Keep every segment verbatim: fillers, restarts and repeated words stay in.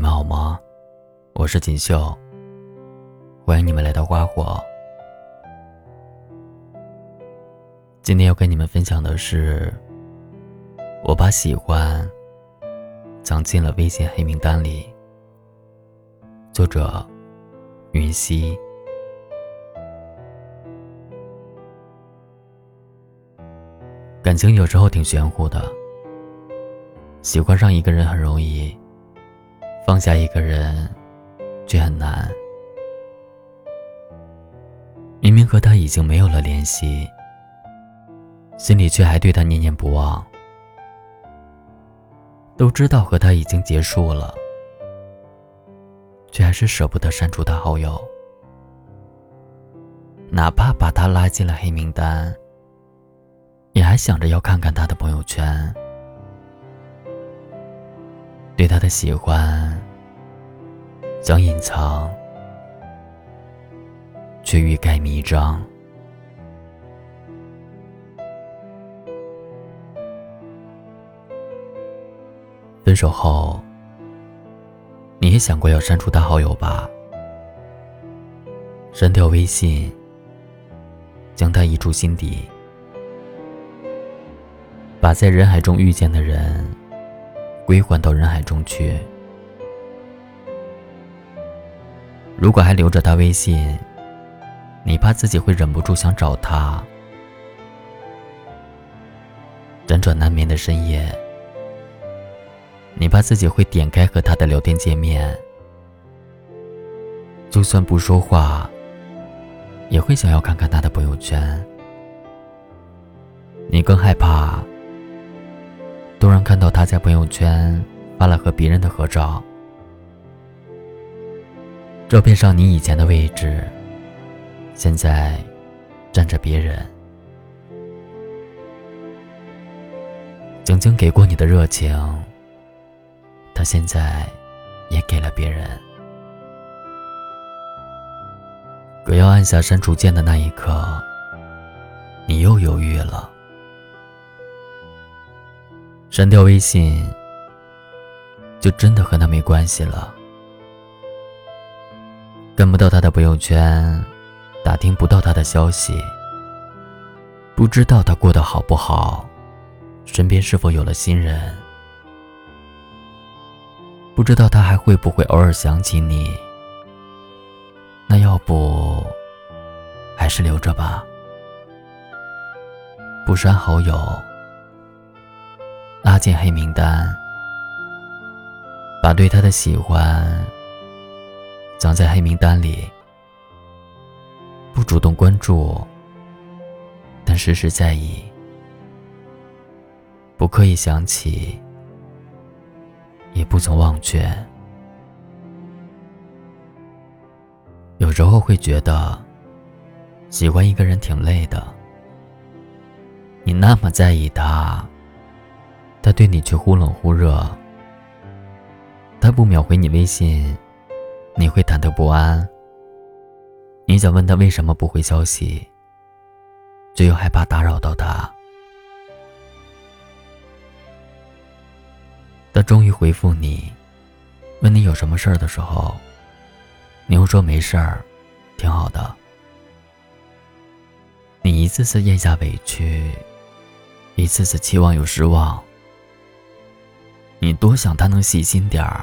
你们好吗？我是锦绣，欢迎你们来到花火。今天要跟你们分享的是，我把喜欢藏进了微信黑名单里。作者云溪。感情有时候挺玄乎的，喜欢上一个人很容易，放下一个人却很难。明明和他已经没有了联系，心里却还对他念念不忘。都知道和他已经结束了，却还是舍不得删除他好友，哪怕把他拉进了黑名单，也还想着要看看他的朋友圈。对他的喜欢想隐藏，却欲盖弥彰。分手后，你也想过要删除他好友吧？删掉微信，将他移出心底，把在人海中遇见的人归还到人海中去。如果还留着他微信，你怕自己会忍不住想找他。辗转难眠的深夜，你怕自己会点开和他的聊天界面，就算不说话，也会想要看看他的朋友圈。你更害怕突然看到他在朋友圈发了和别人的合照，照片上你以前的位置，现在站着别人。曾经给过你的热情，他现在也给了别人。可要按下删除键的那一刻，你又犹豫了。删掉微信，就真的和他没关系了。看不到他的朋友圈，打听不到他的消息，不知道他过得好不好，身边是否有了新人。不知道他还会不会偶尔想起你，那要不还是留着吧。不删好友，拉进黑名单，把对他的喜欢藏在黑名单里。不主动关注，但时时在意；不刻意想起，也不曾忘却。有时候会觉得喜欢一个人挺累的，你那么在意他，他对你却忽冷忽热。他不秒回你微信，你会忐忑不安。你想问他为什么不回消息，却又害怕打扰到他。他终于回复你，问你有什么事儿的时候，你又说没事儿，挺好的。你一次次咽下委屈，一次次期望又失望。你多想他能细心点儿，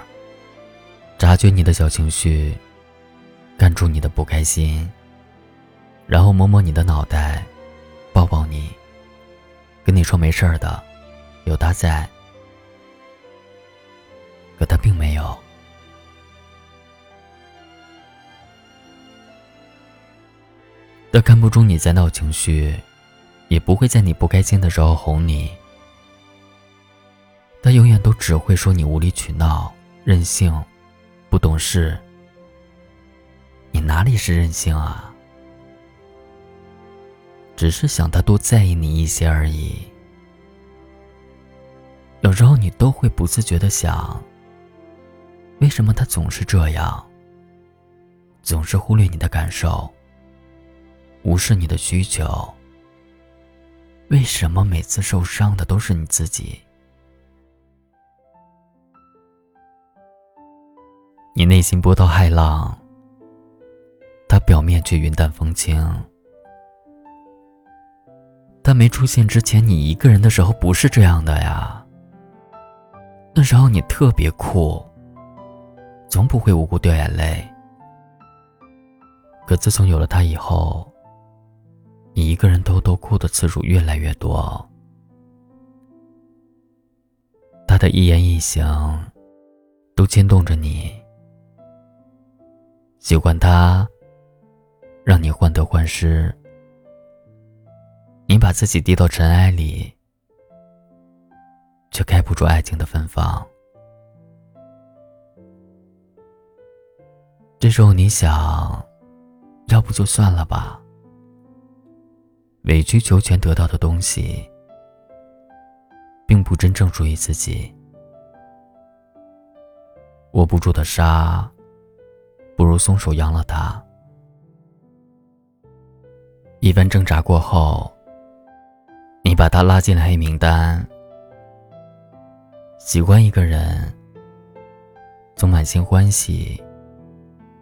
察觉你的小情绪，看出你的不开心，然后摸摸你的脑袋，抱抱你，跟你说没事儿的，有他在。可他并没有。他看不出你在闹情绪，也不会在你不开心的时候哄你。他永远都只会说你无理取闹、任性、不懂事。你哪里是任性啊？只是想他多在意你一些而已。有时候你都会不自觉地想，为什么他总是这样，总是忽略你的感受，无视你的需求？为什么每次受伤的都是你自己？你内心波涛骇浪，他表面却云淡风轻。但没出现之前，你一个人的时候不是这样的呀。那时候你特别酷，总不会无辜掉眼泪。可自从有了他以后，你一个人偷偷哭的次数越来越多。他的一言一行都牵动着你，喜欢他让你患得患失，你把自己低到尘埃里，却盖不住爱情的芬芳。这时候你想，要不就算了吧，委曲求全得到的东西并不真正属于自己。握不住的沙，不如松手扬了它。一番挣扎过后，你把他拉进了黑名单。喜欢一个人，从满心欢喜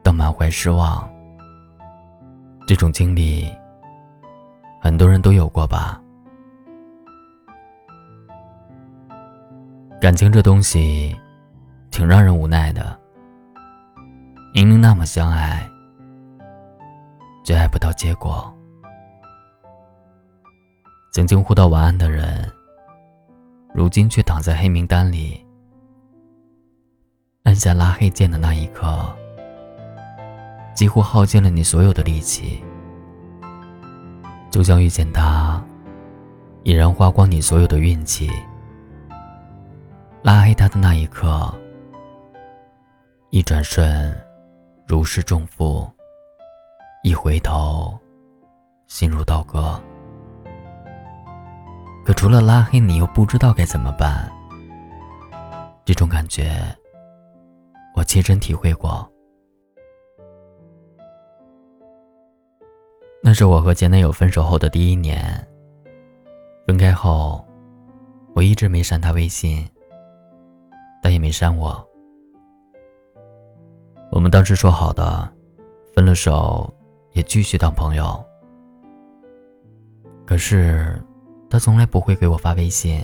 到满怀失望，这种经历很多人都有过吧。感情这东西挺让人无奈的，明明那么相爱，却爱不到结果。曾经互道晚安的人，如今却躺在黑名单里。按下拉黑键的那一刻，几乎耗尽了你所有的力气，就像遇见他已然花光你所有的运气。拉黑他的那一刻，一转瞬如释重负，一回头心如刀割。可除了拉黑，你又不知道该怎么办。这种感觉我切身体会过。那是我和前男友分手后的第一年，分开后我一直没删他微信，他也没删我。我们当时说好的，分了手也继续当朋友。可是他从来不会给我发微信，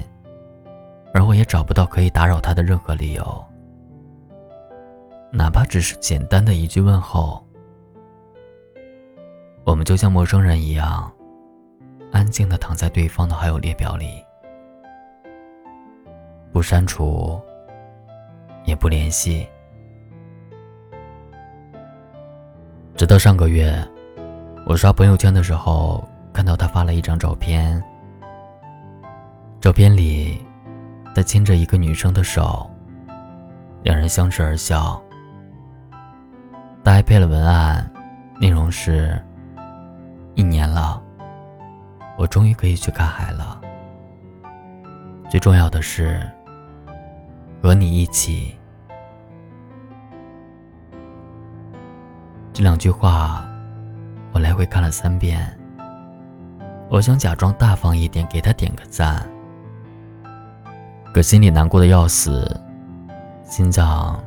而我也找不到可以打扰他的任何理由，哪怕只是简单的一句问候。我们就像陌生人一样，安静地躺在对方的好友列表里，不删除也不联系。直到上个月，我刷朋友圈的时候，看到他发了一张照片。照片里，他牵着一个女生的手，两人相视而笑。他还配了文案，内容是：一年了，我终于可以去看海了。最重要的是和你一起。这两句话我来回看了三遍，我想假装大方一点，给他点个赞，可心里难过的要死，心脏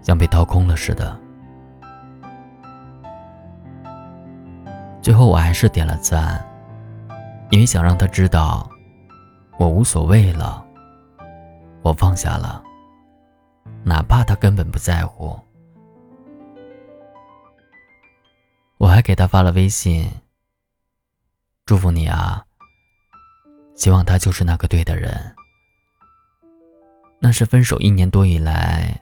像被掏空了似的。最后我还是点了赞，因为想让他知道我无所谓了，我放下了，哪怕他根本不在乎。我还给他发了微信，祝福你啊，希望他就是那个对的人。那是分手一年多以来，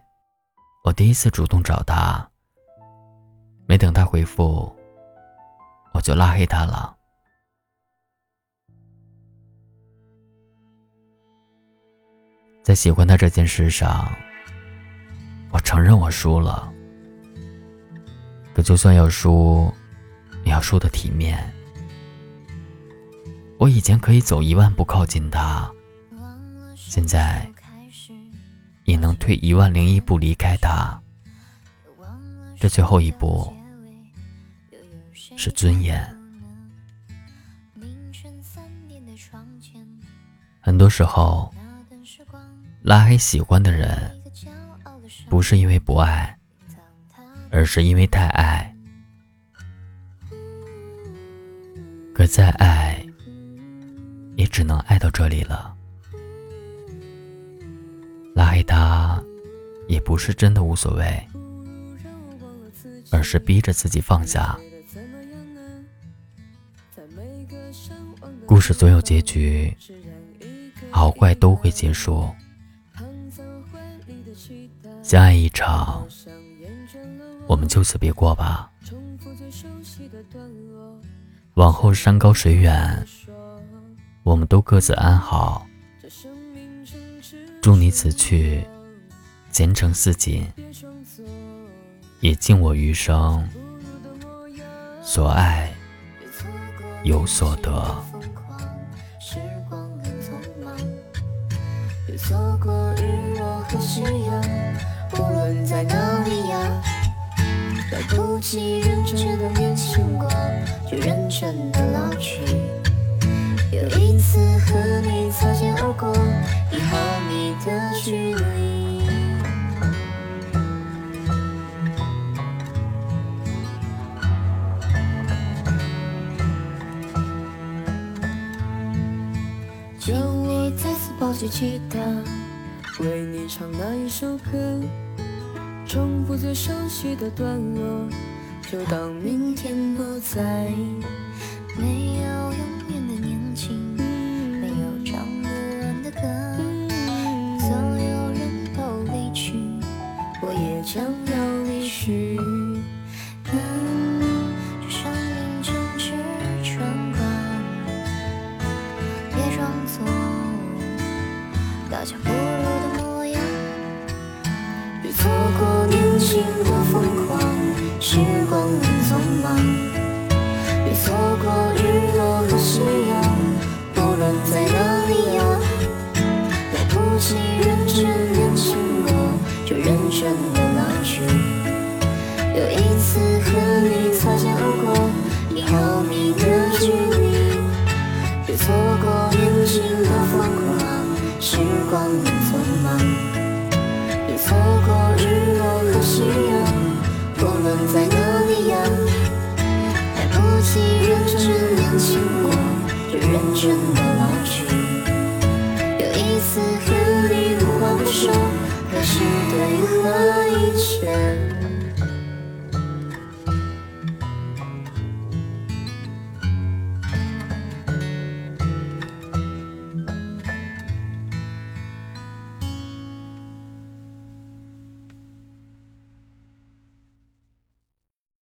我第一次主动找他，没等他回复，我就拉黑他了。在喜欢他这件事上，我承认我输了。可就算要输，也要输得体面。我以前可以走一万步靠近他，现在也能退一万零一步离开他。这最后一步是尊严。很多时候，拉黑喜欢的人，不是因为不爱，而是因为太爱。可再爱，也只能爱到这里了。拉黑他，也不是真的无所谓，而是逼着自己放下。故事总有结局，好坏都会结束。相爱一场，我们就此别过吧。往后山高水远，我们都各自安好。祝你此去前程似锦，也敬我余生所爱有所得。时光很匆忙，别错过日落和夕阳，无论在哪里呀，来不及认真的年轻过，就认真的老去。有一次和你擦肩而过，一毫米的距离。请你再次抱起吉他，为你唱那一首歌，重复最熟悉的段落，就当明天不在。没有永远的年轻，没有唱不完的歌，总有人都离去，我也将要离去。大家不落的模样，别错过年轻的疯狂。时光很匆忙，别错过日落和夕阳，无论在哪里呀，来不及认真年轻过，就认真的老去。有一次和你擦肩而过，一毫米的距离。别错过年轻的疯狂。时光很匆忙，别错过日落和夕阳，无论在哪里呀，来不及认真年轻过，就认真的老去。有一次和你不挽手，开始对话一切。